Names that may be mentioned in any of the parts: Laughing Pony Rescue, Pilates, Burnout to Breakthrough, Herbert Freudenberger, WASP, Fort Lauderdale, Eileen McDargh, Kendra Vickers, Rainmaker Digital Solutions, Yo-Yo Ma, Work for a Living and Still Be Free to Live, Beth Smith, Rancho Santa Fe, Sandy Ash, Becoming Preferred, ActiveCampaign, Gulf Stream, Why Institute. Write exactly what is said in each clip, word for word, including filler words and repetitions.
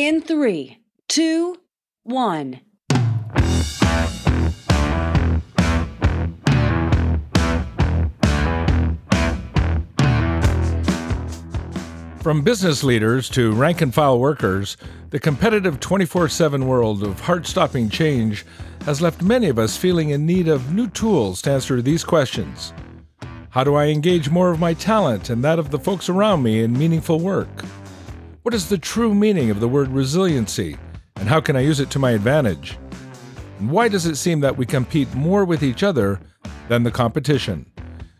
in three, two, one. From business leaders to rank-and-file workers, the competitive twenty-four seven world of heart-stopping change has left many of us feeling in need of new tools to answer these questions. How do I engage more of my talent and that of the folks around me in meaningful work? What is the true meaning of the word resiliency, and how can I use it to my advantage? And why does it seem that we compete more with each other than the competition?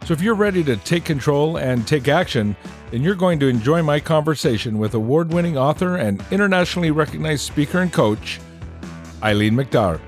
So if you're ready to take control and take action, then you're going to enjoy my conversation with award-winning author and internationally recognized speaker and coach, Eileen McDargh.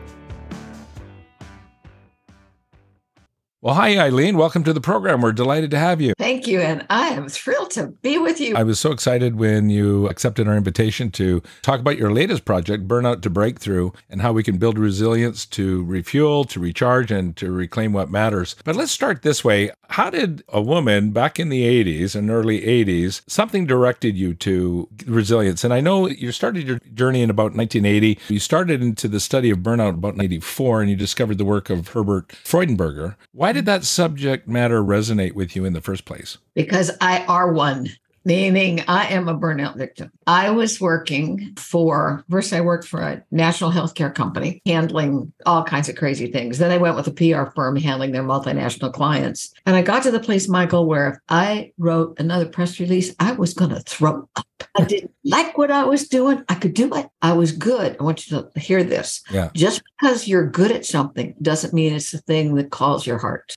Well, hi, Eileen. Welcome to the program. We're delighted to have you. Thank you, and I am thrilled to be with you. I was so excited when you accepted our invitation to talk about your latest project, Burnout to Breakthrough, and how we can build resilience to refuel, to recharge, and to reclaim what matters. But let's start this way. How did a woman back in the eighties and early eighties, something directed you to resilience? And I know you started your journey in about nineteen eighty. You started into the study of burnout about ninety-four, and you discovered the work of Herbert Freudenberger. Why Why did that subject matter resonate with you in the first place? Because I are one, meaning I am a burnout victim. I was working for, first I worked for a national healthcare company, handling all kinds of crazy things. Then I went with a P R firm handling their multinational clients. And I got to the place, Michael, where if I wrote another press release, I was going to throw up. I didn't like what I was doing. I could do it. I was good. I want you to hear this. Yeah. Just because you're good at something doesn't mean it's the thing that calls your heart.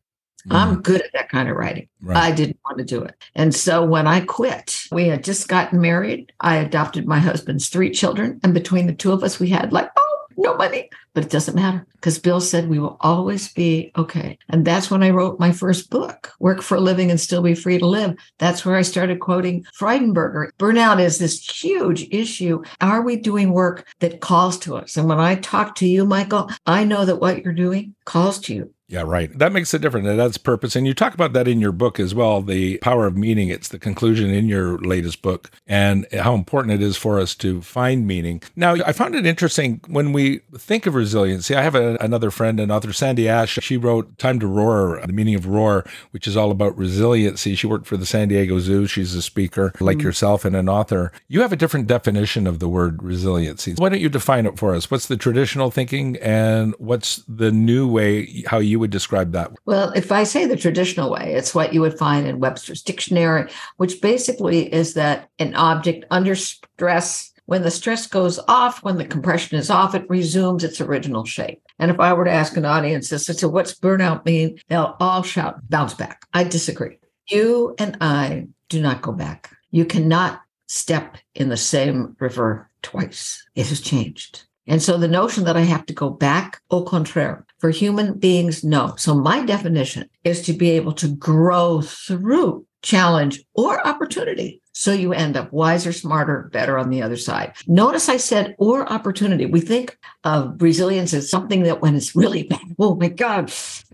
Mm-hmm. I'm good at that kind of writing. Right. I didn't want to do it. And so when I quit, we had just gotten married. I adopted my husband's three children. And between the two of us, we had like, oh, no money. But it doesn't matter because Bill said we will always be okay. And that's when I wrote my first book, Work for a Living and Still Be Free to Live. That's where I started quoting Freudenberger. Burnout is this huge issue. Are we doing work that calls to us? And when I talk to you, Michael, I know that what you're doing calls to you. Yeah, right. That makes a difference. It adds purpose. And you talk about that in your book as well, the power of meaning. It's the conclusion in your latest book and how important it is for us to find meaning. Now, I found it interesting when we think of resiliency. I have a, another friend, an author, Sandy Ash. She wrote Time to Roar, The Meaning of Roar, which is all about resiliency. She worked for the San Diego Zoo. She's a speaker like mm-hmm. yourself and an author. You have a different definition of the word resiliency. Why don't you define it for us? What's the traditional thinking and what's the new way, how you would describe that? Well, if I say the traditional way, it's what you would find in Webster's dictionary, which basically is that an object under stress, when the stress goes off, when the compression is off, it resumes its original shape. And if I were to ask an audience, so what's burnout mean? They'll all shout, bounce back. I disagree. You and I do not go back. You cannot step in the same river twice. It has changed. And so the notion that I have to go back, au contraire, for human beings, no. So my definition is to be able to grow through challenge or opportunity. So you end up wiser, smarter, better on the other side. Notice I said, or opportunity. We think of resilience as something that when it's really bad, oh my God,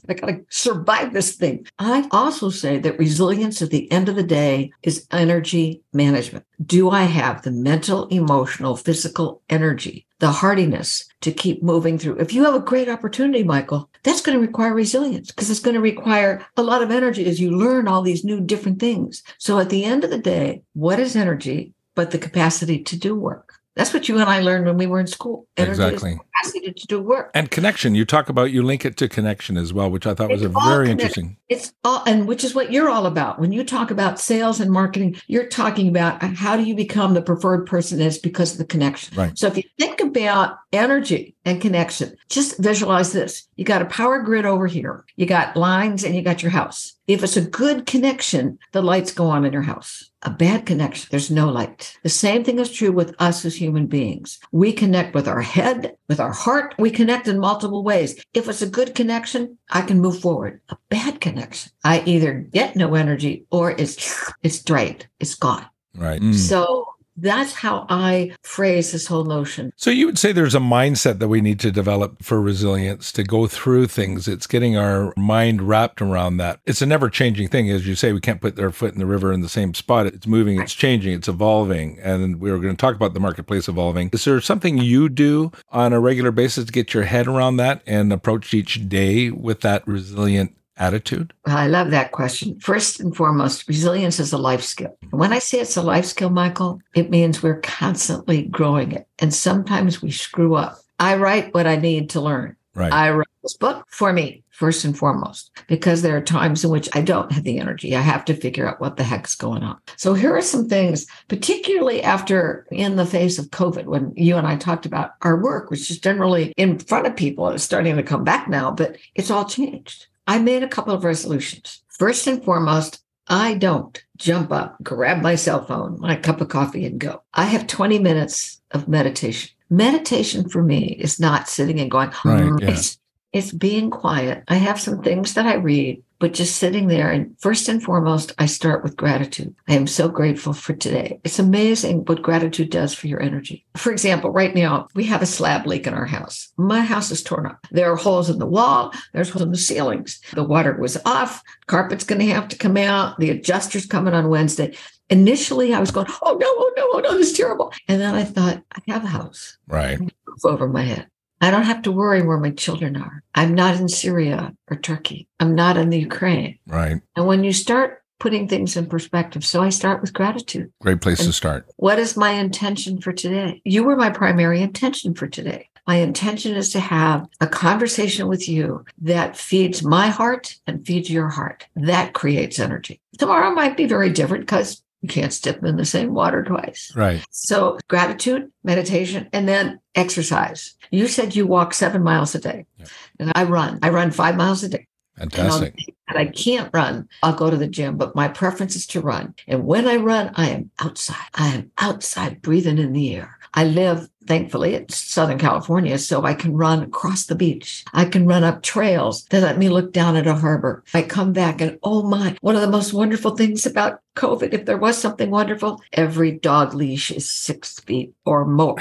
I got to survive this thing. I also say that resilience at the end of the day is energy management. Do I have the mental, emotional, physical energy, the hardiness to keep moving through? If you have a great opportunity, Michael, that's going to require resilience because it's going to require a lot of energy as you learn all these new different things. So at the end of the day, what is energy but the capacity to do work? That's what you and I learned when we were in school. Energy exactly. Is capacity to do work. And connection. You talk about, you link it to connection as well, which I thought it's was a very connected. Interesting. It's all, and which is what you're all about. When you talk about sales and marketing, you're talking about how do you become the preferred person is because of the connection. Right. So if you think about energy and connection, just visualize this. You got a power grid over here. You got lines and you got your house. If it's a good connection, the lights go on in your house. A bad connection, there's no light. The same thing is true with us as human beings. We connect with our head, with our heart. We connect in multiple ways. If it's a good connection, I can move forward. A bad connection, I either get no energy or it's, it's drained. It's gone. Right. Mm. So that's how I phrase this whole notion. So you would say there's a mindset that we need to develop for resilience to go through things. It's getting our mind wrapped around that. It's a never-changing thing. As you say, we can't put our foot in the river in the same spot. It's moving, it's changing, it's evolving. And we were going to talk about the marketplace evolving. Is there something you do on a regular basis to get your head around that and approach each day with that resilient attitude? I love that question. First and foremost, resilience is a life skill. And when I say it's a life skill, Michael, it means we're constantly growing it. And sometimes we screw up. I write what I need to learn. Right. I write this book for me, first and foremost, because there are times in which I don't have the energy. I have to figure out what the heck's going on. So here are some things, particularly after in the face of COVID, when you and I talked about our work, which is generally in front of people. It's starting to come back now, but it's all changed. I made a couple of resolutions. First and foremost, I don't jump up, grab my cell phone, my cup of coffee, and go. I have twenty minutes of meditation. Meditation for me is not sitting and going, right, mm. yeah. it's, it's being quiet. I have some things that I read, but just sitting there. And first and foremost, I start with gratitude. I am so grateful for today. It's amazing what gratitude does for your energy. For example, right now, we have a slab leak in our house. My house is torn up. There are holes in the wall. There's holes in the ceilings. The water was off. Carpet's going to have to come out. The adjuster's coming on Wednesday. Initially, I was going, oh, no, oh, no, oh, no, this is terrible. And then I thought, I have a house. Right. Over my head. I don't have to worry where my children are. I'm not in Syria or Turkey. I'm not in the Ukraine. Right. And when you start putting things in perspective, so I start with gratitude. Great place and to start. What is my intention for today? You were my primary intention for today. My intention is to have a conversation with you that feeds my heart and feeds your heart. That creates energy. Tomorrow might be very different because you can't dip in the same water twice. Right. So gratitude, meditation, and then exercise. You said you walk seven miles a day. Yeah. And I run. I run five miles a day. Fantastic. And, and I can't run. I'll go to the gym, but my preference is to run. And when I run, I am outside. I am outside breathing in the air. I live, thankfully, in Southern California, so I can run across the beach. I can run up trails that let me look down at a harbor. I come back and, oh my, one of the most wonderful things about COVID, if there was something wonderful, every dog leash is six feet or more.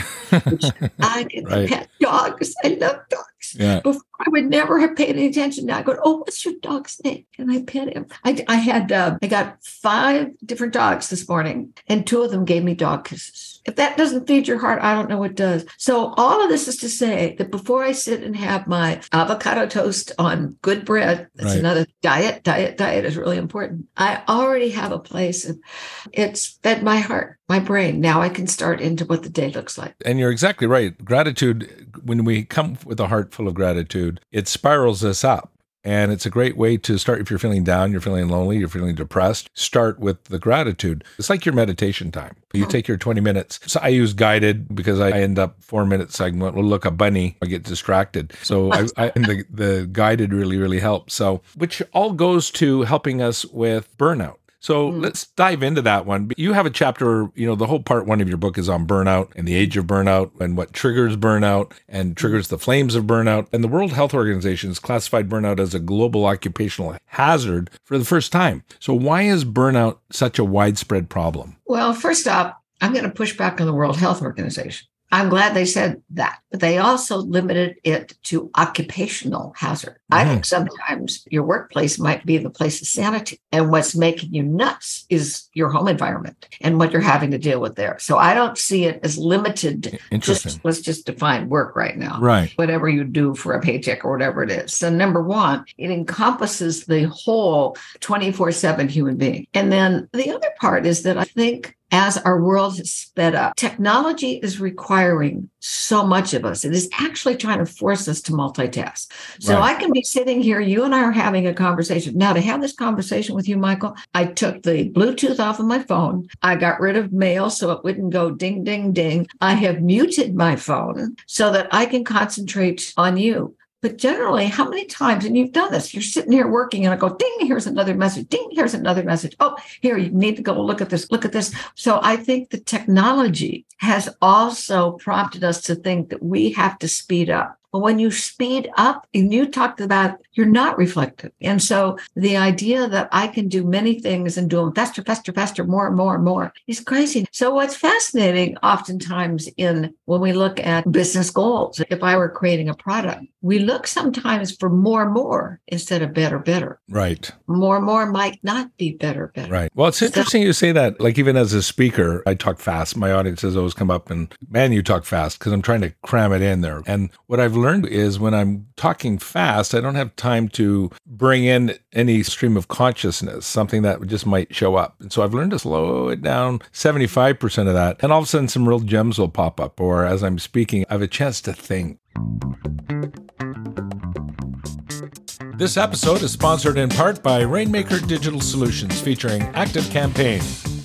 Which I can right. pet dogs. I love dogs. Yeah. Before I would never have paid any attention. Now I go, oh, what's your dog's name? And I pet him. I, I had, uh, I got five different dogs this morning, and two of them gave me dog kisses. If that doesn't feed your heart, I don't know what does. So all of this is to say that before I sit and have my avocado toast on good bread, that's right. another diet, diet, diet is really important. I already have a place. And it's fed my heart, my brain. Now I can start into what the day looks like. And you're exactly right. Gratitude, when we come with a heart full of gratitude, it spirals us up. And it's a great way to start. If you're feeling down, you're feeling lonely, you're feeling depressed, start with the gratitude. It's like your meditation time. You take your twenty minutes. So I use guided because I end up four minutes. I go, well, look, a bunny. I get distracted. So I, I and the, the guided really, really helps. So, which all goes to helping us with burnout. So mm. let's dive into that one. You have a chapter, you know, the whole part one of your book is on burnout and the age of burnout and what triggers burnout and triggers the flames of burnout. And the World Health Organization has classified burnout as a global occupational hazard for the first time. So why is burnout such a widespread problem? Well, first off, I'm going to push back on the World Health Organization. I'm glad they said that, but they also limited it to occupational hazard. Mm. I think sometimes your workplace might be the place of sanity, and what's making you nuts is your home environment and what you're having to deal with there. So I don't see it as limited. Interesting. Just, let's just define work right now. Right. Whatever you do for a paycheck or whatever it is. So number one, it encompasses the whole twenty-four seven human being. And then the other part is that I think as our world has sped up, technology is requiring so much of us. It is actually trying to force us to multitask. So right. I can be sitting here, you and I are having a conversation. Now, to have this conversation with you, Michael, I took the Bluetooth off of my phone. I got rid of mail so it wouldn't go ding, ding, ding. I have muted my phone so that I can concentrate on you. But generally, how many times, and you've done this, you're sitting here working and I go, ding, here's another message, ding, here's another message. Oh, here, you need to go look at this, look at this. So I think the technology has also prompted us to think that we have to speed up. But when you speed up, and you talked about, you're not reflective. And so the idea that I can do many things and do them faster, faster, faster, more and more and more is crazy. So what's fascinating oftentimes in when we look at business goals, if I were creating a product, we look sometimes for more and more instead of better, better. Right. More and more might not be better, better. Right. Well, it's interesting so, you say that. Like even as a speaker, I talk fast. My audience has always come up and, man, you talk fast because I'm trying to cram it in there. And what I've learned is when I'm talking fast, I don't have time to bring in any stream of consciousness, something that just might show up. And so I've learned to slow it down seventy-five percent of that. And all of a sudden, some real gems will pop up. Or as I'm speaking, I have a chance to think. This episode is sponsored in part by Rainmaker Digital Solutions, featuring ActiveCampaign.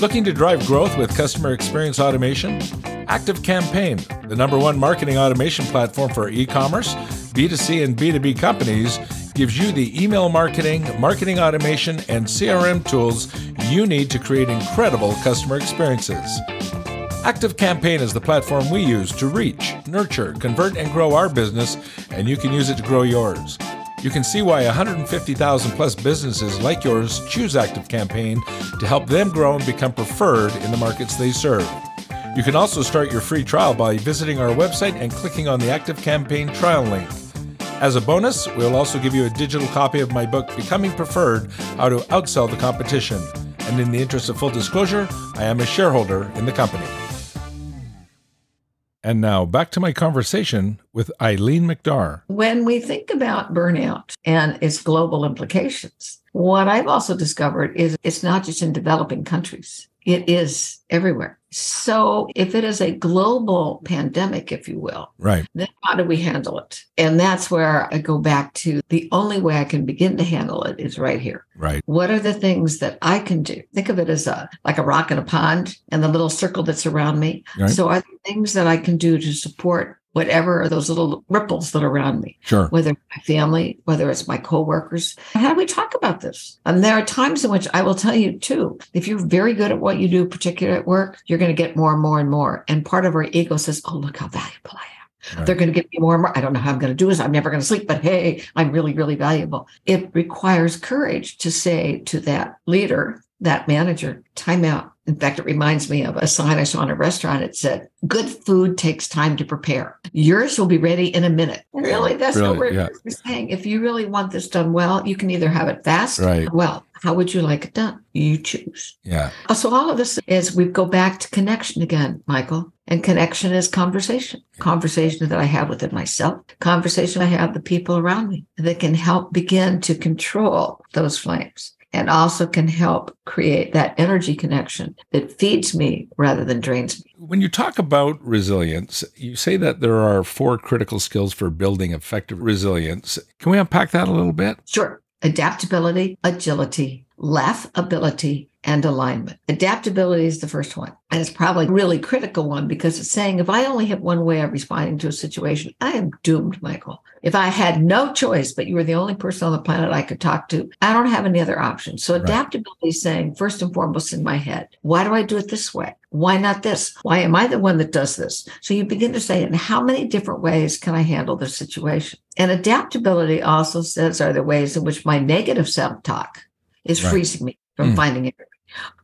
Looking to drive growth with customer experience automation? ActiveCampaign, the number one marketing automation platform for e-commerce, B two C, and B two B companies, gives you the email marketing, marketing automation, and C R M tools you need to create incredible customer experiences. ActiveCampaign is the platform we use to reach, nurture, convert, and grow our business, and you can use it to grow yours. You can see why one hundred fifty thousand plus businesses like yours choose ActiveCampaign to help them grow and become preferred in the markets they serve. You can also start your free trial by visiting our website and clicking on the ActiveCampaign trial link. As a bonus, we'll also give you a digital copy of my book, Becoming Preferred, How to Outsell the Competition. And in the interest of full disclosure, I am a shareholder in the company. And now back to my conversation with Eileen McDargh. When we think about burnout and its global implications, what I've also discovered is it's not just in developing countries. It is everywhere. So if it is a global pandemic, if you will, right, then how do we handle it? And that's where I go back to the only way I can begin to handle it is right here. Right. What are the things that I can do? Think of it as a like a rock in a pond and the little circle that's around me. Right. So are there things that I can do to support whatever are those little ripples that are around me, sure. Whether it's my family, whether it's my coworkers. How do we talk about this? And there are times in which I will tell you too, if you're very good at what you do, particularly at work, you're going to get more and more and more. And part of our ego says, oh, look how valuable I am. Right. They're going to give me more and more. I don't know how I'm going to do this. I'm never going to sleep, but hey, I'm really, really valuable. It requires courage to say to that leader, that manager, time out. In fact, it reminds me of a sign I saw in a restaurant. It said, good food takes time to prepare. Yours will be ready in a minute. Really? That's really, what we're, yeah. we're saying. If you really want this done well, you can either have it fast right. or well. How would you like it done? You choose. Yeah. So all of this is we go back to connection again, Michael. And connection is conversation. Conversation that I have within myself. Conversation I have with the people around me that can help begin to control those flames. And also can help create that energy connection that feeds me rather than drains me. When you talk about resilience, you say that there are four critical skills for building effective resilience. Can we unpack that a little bit? Sure. Adaptability, agility, laughability, and alignment. Adaptability is the first one. And it's probably a really critical one because it's saying, if I only have one way of responding to a situation, I am doomed, Michael. If I had no choice, but you were the only person on the planet I could talk to, I don't have any other option. So right. Adaptability is saying, first and foremost in my head, why do I do it this way? Why not this? Why am I the one that does this? So you begin to say, in how many different ways can I handle this situation? And adaptability also says, are there ways in which my negative self-talk is right. freezing me from mm. finding it?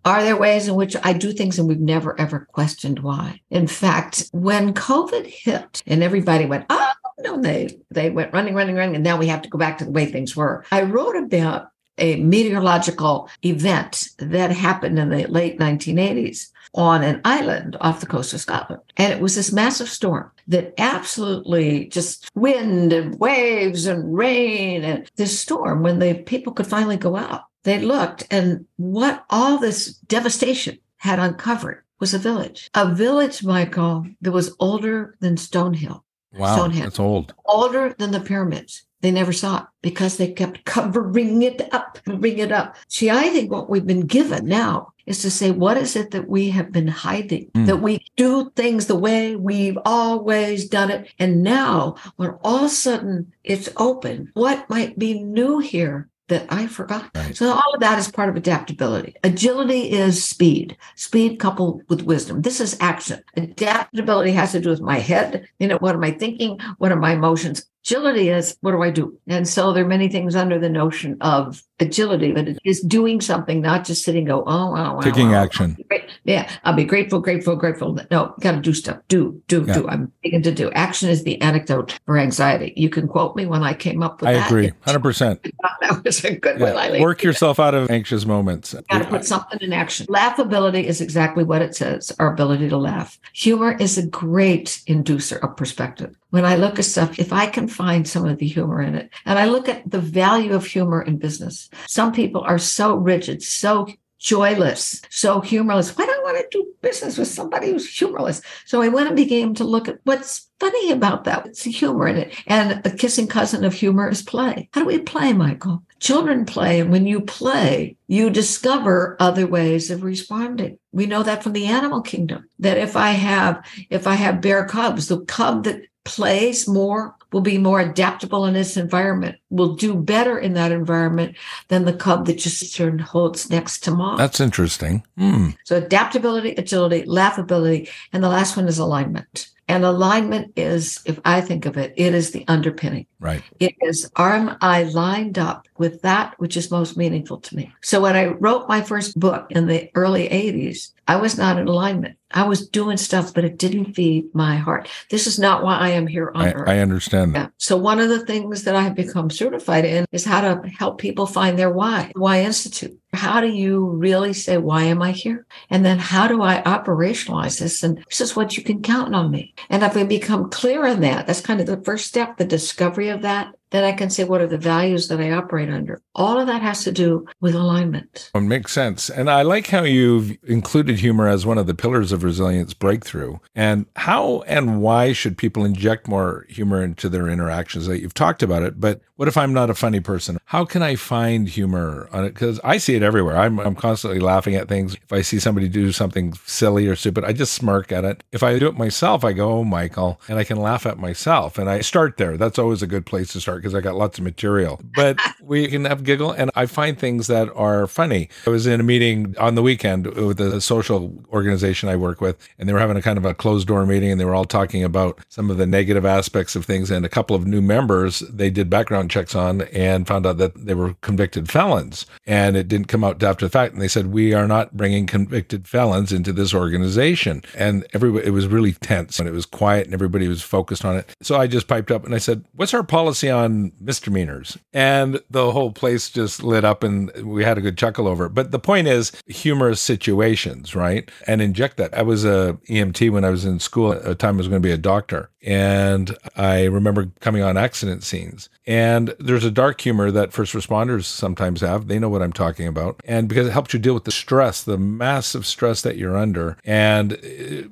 Are there ways in which I do things and we've never, ever questioned why? In fact, when COVID hit and everybody went, oh, no, they, they went running, running, running, and now we have to go back to the way things were. I wrote about a meteorological event that happened in the late nineteen eighties on an island off the coast of Scotland. And it was this massive storm that absolutely just wind and waves and rain. And this storm, when the people could finally go out, they looked, and what all this devastation had uncovered was a village. A village, Michael, that was older than Stonehenge. Wow, Stonehenge. That's old. Older than the pyramids. They never saw it because they kept covering it up, covering it up. See, I think what we've been given now is to say, what is it that we have been hiding? Mm. That we do things the way we've always done it. And now, when all of a sudden it's open, what might be new here that I forgot. Right. So all of that is part of adaptability. Agility is speed, speed coupled with wisdom. This is action. Adaptability has to do with my head. You know, what am I thinking? What are my emotions? Agility is, what do I do? And so there are many things under the notion of agility, but it is doing something, not just sitting and go, oh, oh, oh. Taking oh, action. Yeah, I'll be grateful, grateful, grateful. No, got to do stuff. Do, do, yeah. do. I'm taking to do. Action is the antidote for anxiety. You can quote me when I came up with I that. I agree, one hundred percent. That was a good yeah. one, Eileen. Work yourself out of anxious moments. Got to put something in action. Laughability is exactly what it says, our ability to laugh. Humor is a great inducer of perspective. When I look at stuff, if I can find some of the humor in it, and I look at the value of humor in business, some people are so rigid, so joyless, so humorless. Why do I want to do business with somebody who's humorless? So I went and began to look at what's funny about that. It's the humor in it. And a kissing cousin of humor is play. How do we play, Michael? Children play, and when you play, you discover other ways of responding. We know that from the animal kingdom, that if I have, if I have bear cubs, the cub that plays more will be more adaptable in this environment, will do better in that environment than the cub that just sits and holds next to mom. That's interesting. Mm. So adaptability, agility, laughability, and the last one is alignment. And alignment is, if I think of it, it is the underpinning. Right. It is, am I lined up with that which is most meaningful to me? So when I wrote my first book in the early eighties, I was not in alignment. I was doing stuff, but it didn't feed my heart. This is not why I am here on I, earth. I understand that. Yeah. So one of the things that I have become certified in is how to help people find their why. Why Institute. How do you really say, why am I here? And then how do I operationalize this? And this is what you can count on me. And if I become clear on that, that's kind of the first step, the discovery of that. Then I can say, what are the values that I operate under? All of that has to do with alignment. It makes sense. And I like how you've included humor as one of the pillars of resilience breakthrough. And how and why should people inject more humor into their interactions? You've talked about it, but what if I'm not a funny person? How can I find humor on it? Because I see it everywhere. I'm, I'm constantly laughing at things. If I see somebody do something silly or stupid, I just smirk at it. If I do it myself, I go, oh, Michael, and I can laugh at myself. And I start there. That's always a good place to start, because I got lots of material, but we can have giggle. And I find things that are funny. I was in a meeting on the weekend with a social organization I work with, and they were having a kind of a closed door meeting, and they were all talking about some of the negative aspects of things. And a couple of new members, they did background checks on and found out that they were convicted felons. And it didn't come out after the fact. And they said, we are not bringing convicted felons into this organization. And everybody, it was really tense and it was quiet and everybody was focused on it. So I just piped up and I said, what's our policy on misdemeanors? And the whole place just lit up and we had a good chuckle over it. But the point is humorous situations, right? And inject that. I was a E M T when I was in school. At the time I was going to be a doctor. And I remember coming on accident scenes. And there's a dark humor that first responders sometimes have. They know what I'm talking about. And because it helps you deal with the stress, the massive stress that you're under. And,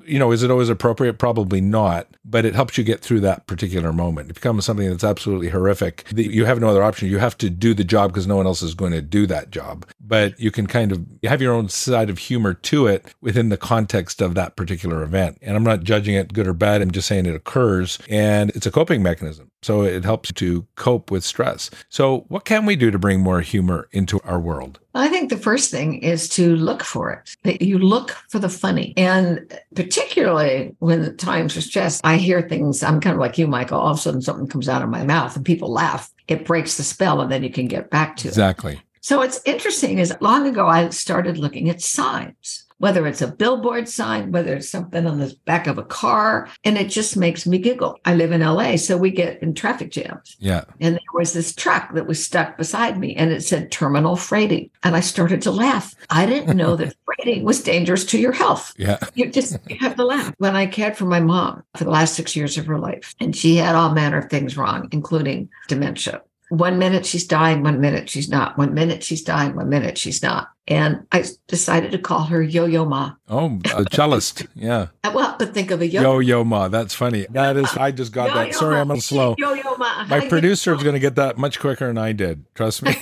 you know, is it always appropriate? Probably not. But it helps you get through that particular moment. It becomes something that's absolutely horrific. You have no other option. You have to do the job because no one else is going to do that job. But you can kind of have your own side of humor to it within the context of that particular event. And I'm not judging it good or bad. I'm just saying it occurs. And it's a coping mechanism. So it helps to cope with stress. So what can we do to bring more humor into our world? I think the first thing is to look for it, that you look for the funny. And particularly when the times are stressed, I hear things, I'm kind of like you, Michael, all of a sudden something comes out of my mouth and people laugh. It breaks the spell and then you can get back to it. Exactly. So it's interesting is long ago, I started looking at signs, whether it's a billboard sign, whether it's something on the back of a car, and it just makes me giggle. I live in L A, so we get in traffic jams. Yeah. And there was this truck that was stuck beside me, and it said terminal freighting. And I started to laugh. I didn't know that freighting was dangerous to your health. Yeah. You just you have to laugh. When I cared for my mom for the last six years of her life, and she had all manner of things wrong, including dementia. One minute she's dying, one minute she's not. One minute she's dying, one minute she's not. And I decided to call her Yo-Yo Ma. Oh, a cellist. Yeah. Well, but think of a yo-yo. Yo-Yo Ma. That's funny. That is, I just got yo-yo that. Sorry, ma. I'm a little slow. Yo-Yo Ma. My producer is going to get that much quicker than I did. Trust me.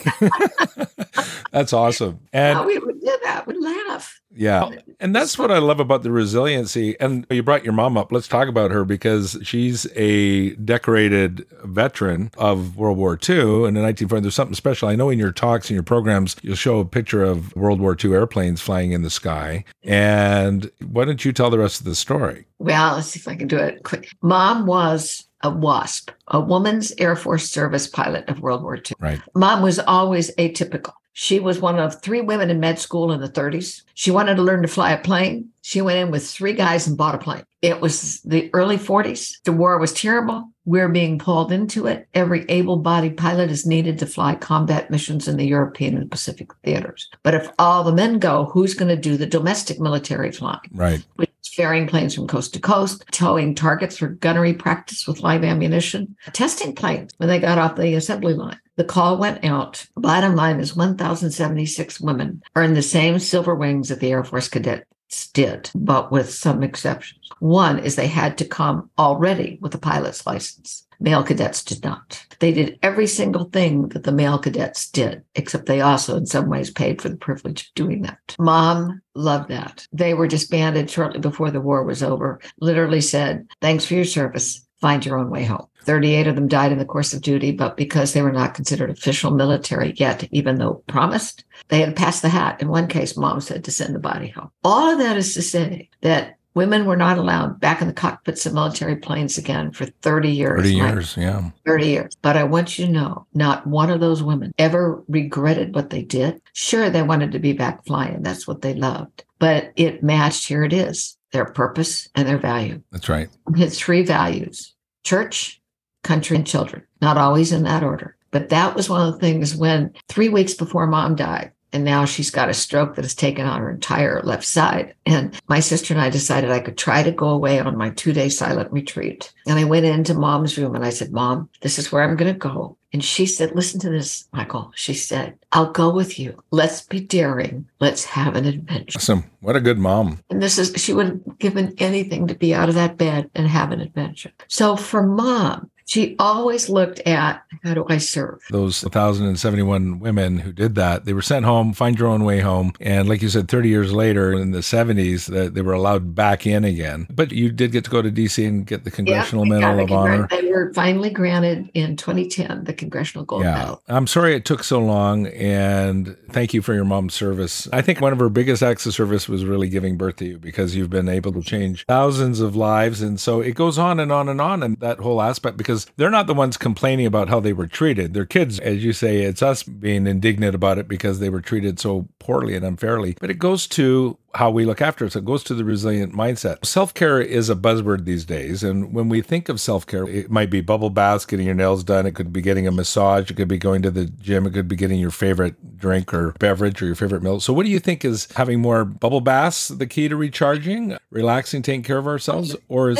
That's awesome. And no, we would do that. We'd laugh. Yeah. And that's what I love about the resiliency. And you brought your mom up. Let's talk about her, because she's a decorated veteran of World War Two. And in nineteen forty, there's something special. I know in your talks and your programs, you'll show a picture of World War Two airplanes flying in the sky. And why don't you tell the rest of the story? Well, let's see if I can do it quick. Mom was a WASP, a Woman's Air Force Service Pilot of World War Two. Right. Mom was always atypical. She was one of three women in med school in the thirties. She wanted to learn to fly a plane. She went in with three guys and bought a plane. It was the early forties. The war was terrible. We're being pulled into it. Every able-bodied pilot is needed to fly combat missions in the European and Pacific theaters. But if all the men go, who's going to do the domestic military flying? Right. Which is ferrying planes from coast to coast, towing targets for gunnery practice with live ammunition, testing planes when they got off the assembly line. The call went out. Bottom line is one thousand seventy-six women earned the same silver wings that the Air Force cadets did, but with some exceptions. One is they had to come already with a pilot's license. Male cadets did not. They did every single thing that the male cadets did, except they also in some ways paid for the privilege of doing that. Mom loved that. They were disbanded shortly before the war was over. Literally said, thanks for your service. Find your own way home. thirty-eight of them died in the course of duty, but because they were not considered official military yet, even though promised, they had passed the hat. In one case, Mom said to send the body home. All of that is to say that women were not allowed back in the cockpits of military planes again for thirty years. thirty years, like, yeah. thirty years. But I want you to know, not one of those women ever regretted what they did. Sure, they wanted to be back flying. That's what they loved. But it matched, here it is, their purpose and their value. That's right. We had three values: church, country, and children. Not always in that order. But that was one of the things when three weeks before Mom died, and now she's got a stroke that has taken on her entire left side. And my sister and I decided I could try to go away on my two-day silent retreat. And I went into Mom's room and I said, Mom, this is where I'm going to go. And she said, listen to this, Michael. She said, I'll go with you. Let's be daring. Let's have an adventure. Awesome. What a good mom. And this is, she would have given anything to be out of that bed and have an adventure. So for Mom, she always looked at, how do I serve? Those one thousand seventy-one women who did that, they were sent home, find your own way home. And like you said, thirty years later in the seventies, they were allowed back in again. But you did get to go to D C and get the Congressional yeah, Medal of Congre- Honor. They were finally granted in twenty ten, the Congressional Gold yeah. Medal. I'm sorry it took so long. And thank you for your mom's service. I think one of her biggest acts of service was really giving birth to you, because you've been able to change thousands of lives. And so it goes on and on and on. And that whole aspect, because they're not the ones complaining about how they were treated. Their kids, as you say, it's us being indignant about it because they were treated so poorly and unfairly. But it goes to how we look after it. So it goes to the resilient mindset. Self-care is a buzzword these days. And when we think of self-care, it might be bubble baths, getting your nails done. It could be getting a massage. It could be going to the gym. It could be getting your favorite drink or beverage or your favorite meal. So what do you think? Is having more bubble baths the key to recharging, relaxing, taking care of ourselves? Or is,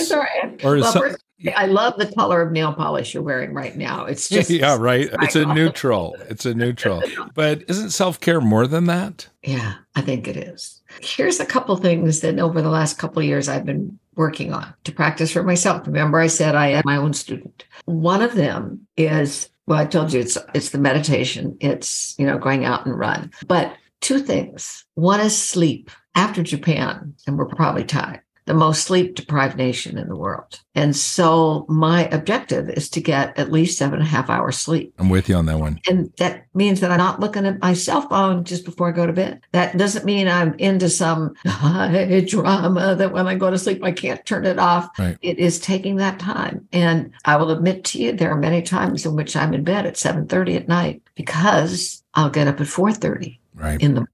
or is some- I love the color of nail polish you're wearing right now. It's just yeah, right. It's a neutral. It's a neutral. But isn't self-care more than that? Yeah, I think it is. Here's a couple things that over the last couple of years I've been working on to practice for myself. Remember, I said I am my own student. One of them is, well, I told you it's it's the meditation. It's, you know, going out and run. But two things. One is sleep. After Japan, and we're probably tired, the most sleep-deprived nation in the world. And so my objective is to get at least seven and a half hours sleep. I'm with you on that one. And that means that I'm not looking at my cell phone just before I go to bed. That doesn't mean I'm into some high drama that when I go to sleep, I can't turn it off. Right. It is taking that time. And I will admit to you, there are many times in which I'm in bed at seven thirty at night because I'll get up at four thirty right. in the morning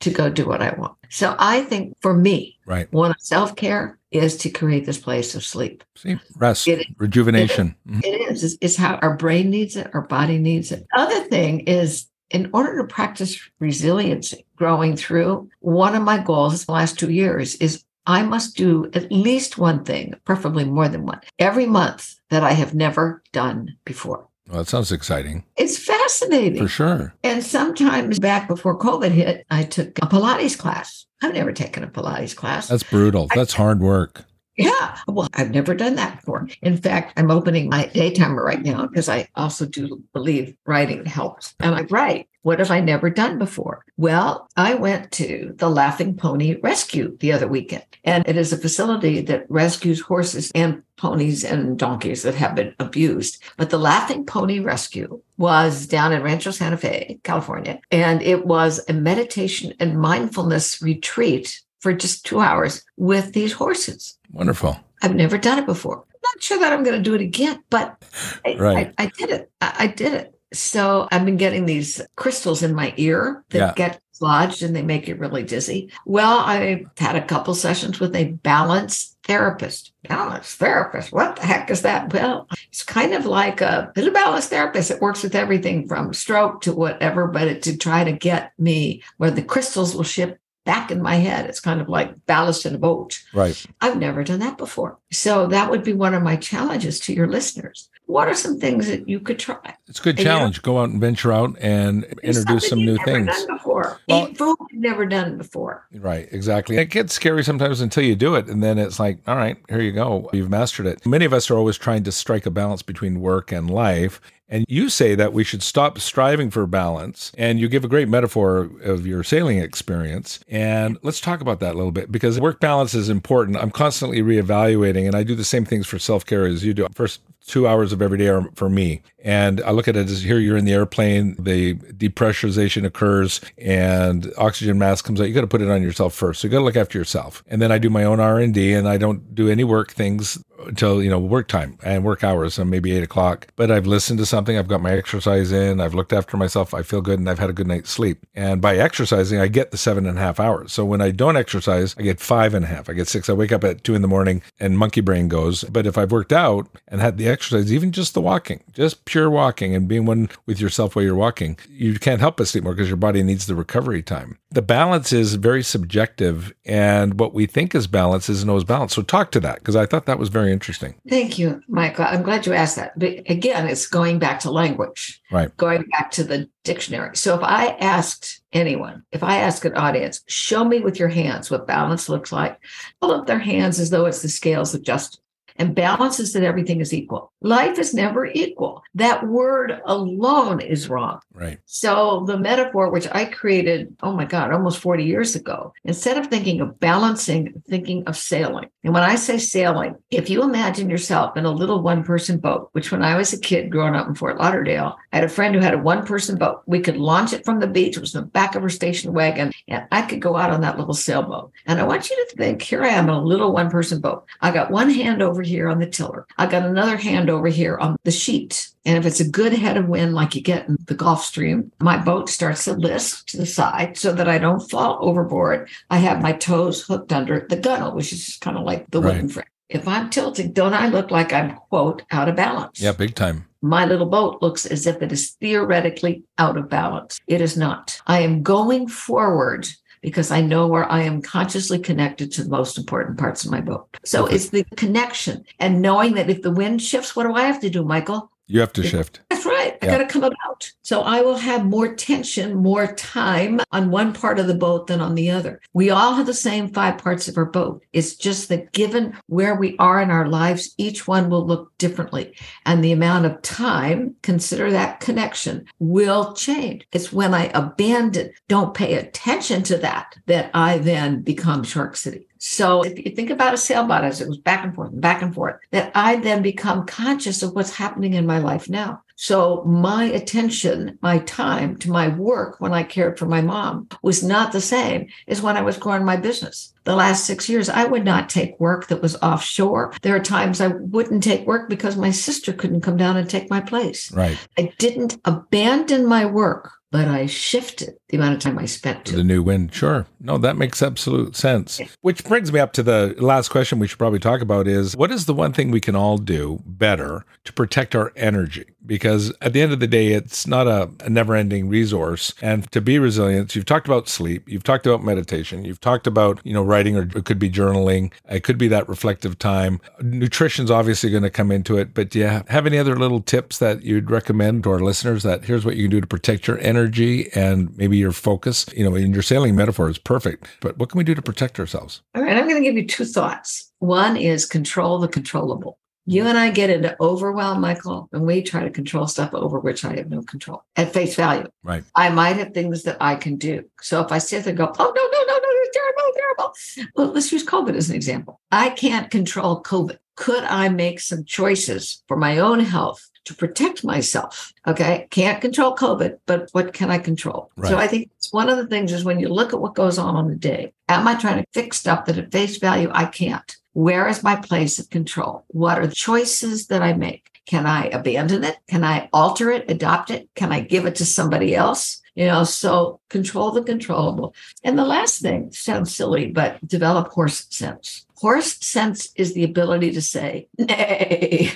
to go do what I want. So I think for me, right. one of self-care is to create this place of sleep. See, rest, it, rejuvenation. It, it is. It's, it's how our brain needs it. Our body needs it. Other thing is, in order to practice resiliency, growing through, one of my goals the last two years is I must do at least one thing, preferably more than one, every month that I have never done before. Well, that sounds exciting. It's fascinating. For sure. And sometimes back before COVID hit, I took a Pilates class. I've never taken a Pilates class. That's brutal. I, That's hard work. Yeah. Well, I've never done that before. In fact, I'm opening my day timer right now because I also do believe writing helps. And I write. What have I never done before? Well, I went to the Laughing Pony Rescue the other weekend, and it is a facility that rescues horses and ponies and donkeys that have been abused. But the Laughing Pony Rescue was down in Rancho Santa Fe, California, and it was a meditation and mindfulness retreat for just two hours with these horses. Wonderful. I've never done it before. I'm not sure that I'm going to do it again, but I, right. I, I did it. I, I did it. So I've been getting these crystals in my ear that yeah. get lodged and they make you really dizzy. Well, I had a couple sessions with a balance therapist. Balance therapist, what the heck is that? Well, it's kind of like a little balance therapist. It works with everything from stroke to whatever, but it to try to get me where the crystals will shift back in my head. It's kind of like ballast in a boat. Right. I've never done that before. So that would be one of my challenges to your listeners. What are some things that you could try? It's a good and challenge. You know, go out and venture out and introduce some new things. Never done before. Well, Eat food you've never done before. Right, exactly. It gets scary sometimes until you do it. And then it's like, all right, here you go. You've mastered it. Many of us are always trying to strike a balance between work and life. And you say that we should stop striving for balance. And you give a great metaphor of your sailing experience. And let's talk about that a little bit, because work balance is important. I'm constantly reevaluating, and I do the same things for self-care as you do. First two hours of every day are for me. And I look at it as here you're in the airplane, the depressurization occurs and oxygen mask comes out. You got to put it on yourself first. So you got to look after yourself. And then I do my own R and D, and I don't do any work things until, you know, work time and work hours, and maybe eight o'clock. But I've listened to something. I've got my exercise in. I've looked after myself. I feel good, and I've had a good night's sleep. And by exercising, I get the seven and a half hours. So when I don't exercise, I get five and a half. I get six. I wake up at two in the morning and monkey brain goes. But if I've worked out and had the exercise, even just the walking, just pure walking and being one with yourself while you're walking, you can't help but sleep more because your body needs the recovery time. The balance is very subjective, and what we think is balance isn't always balance. So talk to that, because I thought that was very interesting. Thank you, Michael. I'm glad you asked that. But again, it's going back to language, right? Going back to the dictionary. So if I asked anyone, if I ask an audience, show me with your hands what balance looks like, hold up their hands as though it's the scales of justice. And balance is that everything is equal. Life is never equal. That word alone is wrong. Right. So the metaphor, which I created, oh my God, almost forty years ago, instead of thinking of balancing, thinking of sailing. And when I say sailing, if you imagine yourself in a little one-person boat, which when I was a kid growing up in Fort Lauderdale, I had a friend who had a one-person boat. We could launch it from the beach. It was in the back of her station wagon. And I could go out on that little sailboat. And I want you to think, here I am in a little one-person boat. I got one hand over here on the tiller. I got another hand over here on the sheet. And if it's a good head of wind, like you get in the Gulf Stream, my boat starts to list to the side so that I don't fall overboard. I have my toes hooked under the gunnel, which is just kind of like the right. wooden frame. If I'm tilting, don't I look like I'm, quote, out of balance? Yeah, big time. My little boat looks as if it is theoretically out of balance. It is not. I am going forward because I know where I am consciously connected to the most important parts of my boat. So okay. It's the connection and knowing that if the wind shifts, what do I have to do, Michael? You have to shift. That's right. I yeah. got to come about. So I will have more tension, more time on one part of the boat than on the other. We all have the same five parts of our boat. It's just that given where we are in our lives, each one will look differently. And the amount of time, consider that connection, will change. It's when I abandon, don't pay attention to that, that I then become Shark City. So if you think about a sailboat as it was back and forth and back and forth, that I then become conscious of what's happening in my life now. So my attention, my time to my work when I cared for my mom was not the same as when I was growing my business. The last six years, I would not take work that was offshore. There are times I wouldn't take work because my sister couldn't come down and take my place. Right. I didn't abandon my work, but I shifted the amount of time I spent to the new wind. Sure. No, that makes absolute sense. Which brings me up to the last question we should probably talk about is, what is the one thing we can all do better to protect our energy? Because at the end of the day, it's not a, a never-ending resource. And to be resilient, you've talked about sleep, you've talked about meditation, you've talked about, you know, writing, or it could be journaling, it could be that reflective time. Nutrition's obviously going to come into it, but do you have any other little tips that you'd recommend to our listeners that here's what you can do to protect your energy and maybe your focus? You know, in your sailing metaphor is perfect, but what can we do to protect ourselves? All right, I'm going to give you two thoughts. One is control the controllable. You and I get into overwhelm, Michael, and we try to control stuff over which I have no control at face value. Right. I might have things that I can do. So if I sit there and go, oh, no, no, no, no, it's terrible, terrible. Well, let's use COVID as an example. I can't control COVID. Could I make some choices for my own health to protect myself? Okay. Can't control COVID, but what can I control? Right. So I think it's one of the things is when you look at what goes on on the day, am I trying to fix stuff that at face value I can't? Where is my place of control? What are the choices that I make? Can I abandon it? Can I alter it, adopt it? Can I give it to somebody else? You know, so control the controllable. And the last thing sounds silly, but develop horse sense. Horse sense is the ability to say nay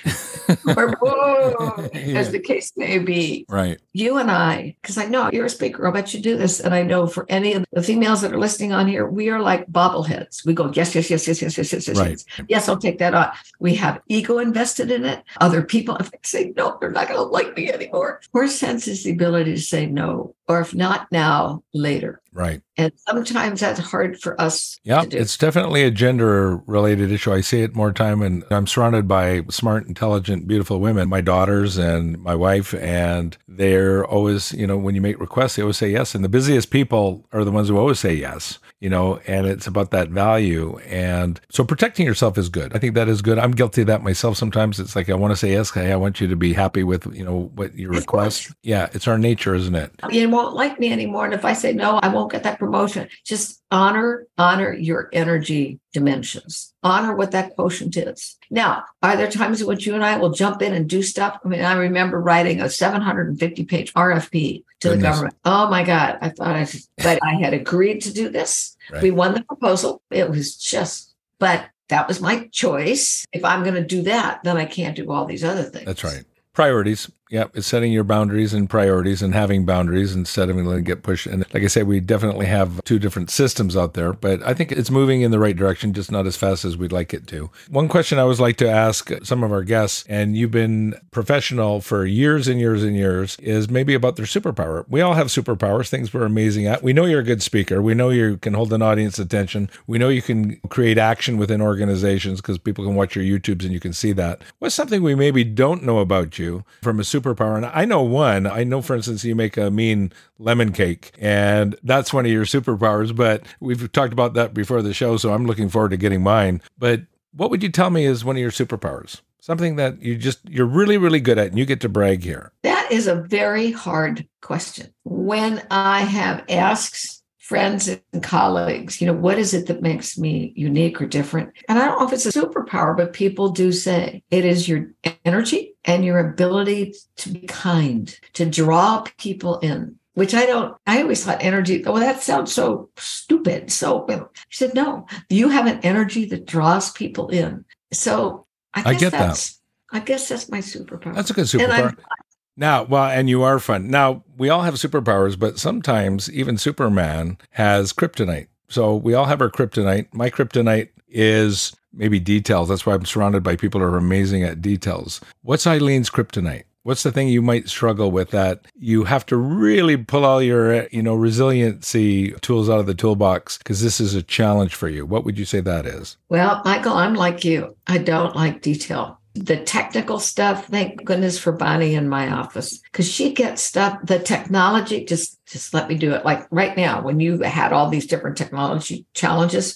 or boo, yeah. as the case may be. Right. You and I, because I know you're a speaker, I'll bet you do this. And I know for any of the females that are listening on here, we are like bobbleheads. We go, yes, yes, yes, yes, yes, yes, yes, yes, right. yes. Yes, I'll take that on. We have ego invested in it. Other people, if I say no, they're not going to like me anymore. Horse sense is the ability to say no, or if not now, later. Right. And sometimes that's hard for us yeah, to do. It's definitely a gender-related issue. I see it more time, and I'm surrounded by smart, intelligent, beautiful women, my daughters and my wife, and they're always, you know, when you make requests, they always say yes. And the busiest people are the ones who always say yes, you know, and it's about that value. And so protecting yourself is good. I think that is good. I'm guilty of that myself sometimes. It's like, I want to say yes. Hey, I want you to be happy with, you know, what your request. Yeah, it's our nature, isn't it? You won't like me anymore. And if I say no, I won't get that promotion. Just honor, honor your energy dimensions. Honor what that quotient is. Now, are there times in which you and I will jump in and do stuff? I mean, I remember writing a seven hundred fifty page R F P to Goodness. the government. Oh my God. I thought I, but I had agreed to do this. Right. We won the proposal. It was just, but that was my choice. If I'm going to do that, then I can't do all these other things. That's right. Priorities. Yeah, it's setting your boundaries and priorities and having boundaries instead of letting it get pushed. And like I said, we definitely have two different systems out there, but I think it's moving in the right direction, just not as fast as we'd like it to. One question I always like to ask some of our guests, and you've been professional for years and years and years, is maybe about their superpower. We all have superpowers, things we're amazing at. We know you're a good speaker. We know you can hold an audience attention. We know you can create action within organizations because people can watch your YouTubes and you can see that. What's something we maybe don't know about you from a superpower? Superpower. And I know one. I know, for instance, you make a mean lemon cake, and that's one of your superpowers, but we've talked about that before the show, so I'm looking forward to getting mine. But what would you tell me is one of your superpowers? Something that you just, you're really, really good at, and you get to brag here. That is a very hard question. When I have asked friends and colleagues, you know, what is it that makes me unique or different? And I don't know if it's a superpower, but people do say it is your energy and your ability to be kind, to draw people in, which I don't, I always thought energy, oh, that sounds so stupid. So she said, no, you have an energy that draws people in. So I guess I get that's, that. I guess that's my superpower. That's a good superpower. Now, well, and you are fun. Now, we all have superpowers, but sometimes even Superman has kryptonite. So we all have our kryptonite. My kryptonite is maybe details. That's why I'm surrounded by people who are amazing at details. What's Eileen's kryptonite? What's the thing you might struggle with that you have to really pull all your, you know, resiliency tools out of the toolbox because this is a challenge for you? What would you say that is? Well, Michael, I'm like you. I don't like detail. The technical stuff, thank goodness for Bonnie in my office, because she gets stuff, the technology, just, just let me do it. Like right now, when you had all these different technology challenges,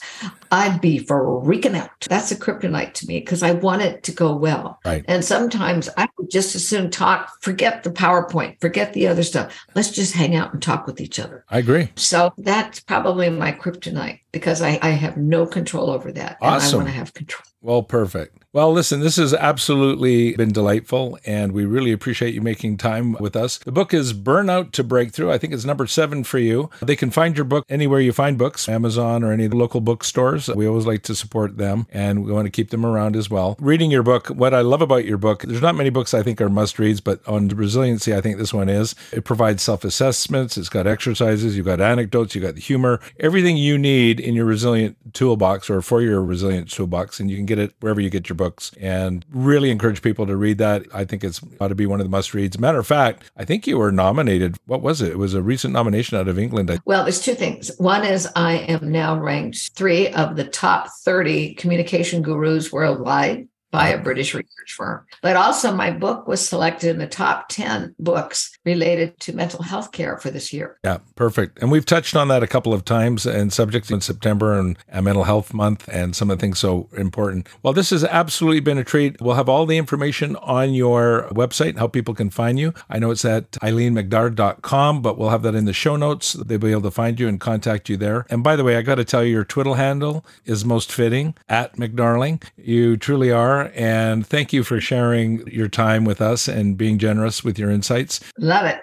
I'd be freaking out. That's a kryptonite to me because I want it to go well. Right. And sometimes I would just as soon talk, forget the PowerPoint, forget the other stuff. Let's just hang out and talk with each other. I agree. So that's probably my kryptonite because I, I have no control over that. Awesome. And I want to have control. Well, perfect. Well, listen, this has absolutely been delightful, and we really appreciate you making time with us. The book is Burnout to Breakthrough. I think it's number seven for you. They can find your book anywhere you find books, Amazon or any of the local bookstores. We always like to support them, and we want to keep them around as well. Reading your book, what I love about your book, there's not many books I think are must-reads, but on resiliency, I think this one is. It provides self-assessments. It's got exercises. You've got anecdotes. You've got the humor. Everything you need in your resilient toolbox or for your resilient toolbox, and you can get it wherever you get your books. Books and really encourage people to read that. I think it's ought to be one of the must reads. Matter of fact, I think you were nominated. What was it? It was a recent nomination out of England. Well, there's two things. One is I am now ranked three of the top thirty communication gurus worldwide by a British research firm. But also my book was selected in the top ten books related to mental health care for this year. Yeah, perfect. And we've touched on that a couple of times and subjects in September and Mental Health Month and some of the things so important. Well, this has absolutely been a treat. We'll have all the information on your website, how people can find you. I know it's at eileen mcdargh dot com, but we'll have that in the show notes. They'll be able to find you and contact you there. And by the way, I got to tell you, your Twitter handle is most fitting, at McDarling. You truly are. And thank you for sharing your time with us and being generous with your insights. Love it.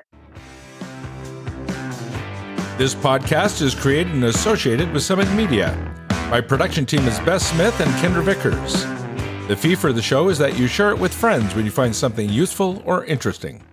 This podcast is created and associated with Summit Media. My production team is Beth Smith and Kendra Vickers. The fee for the show is that you share it with friends when you find something useful or interesting.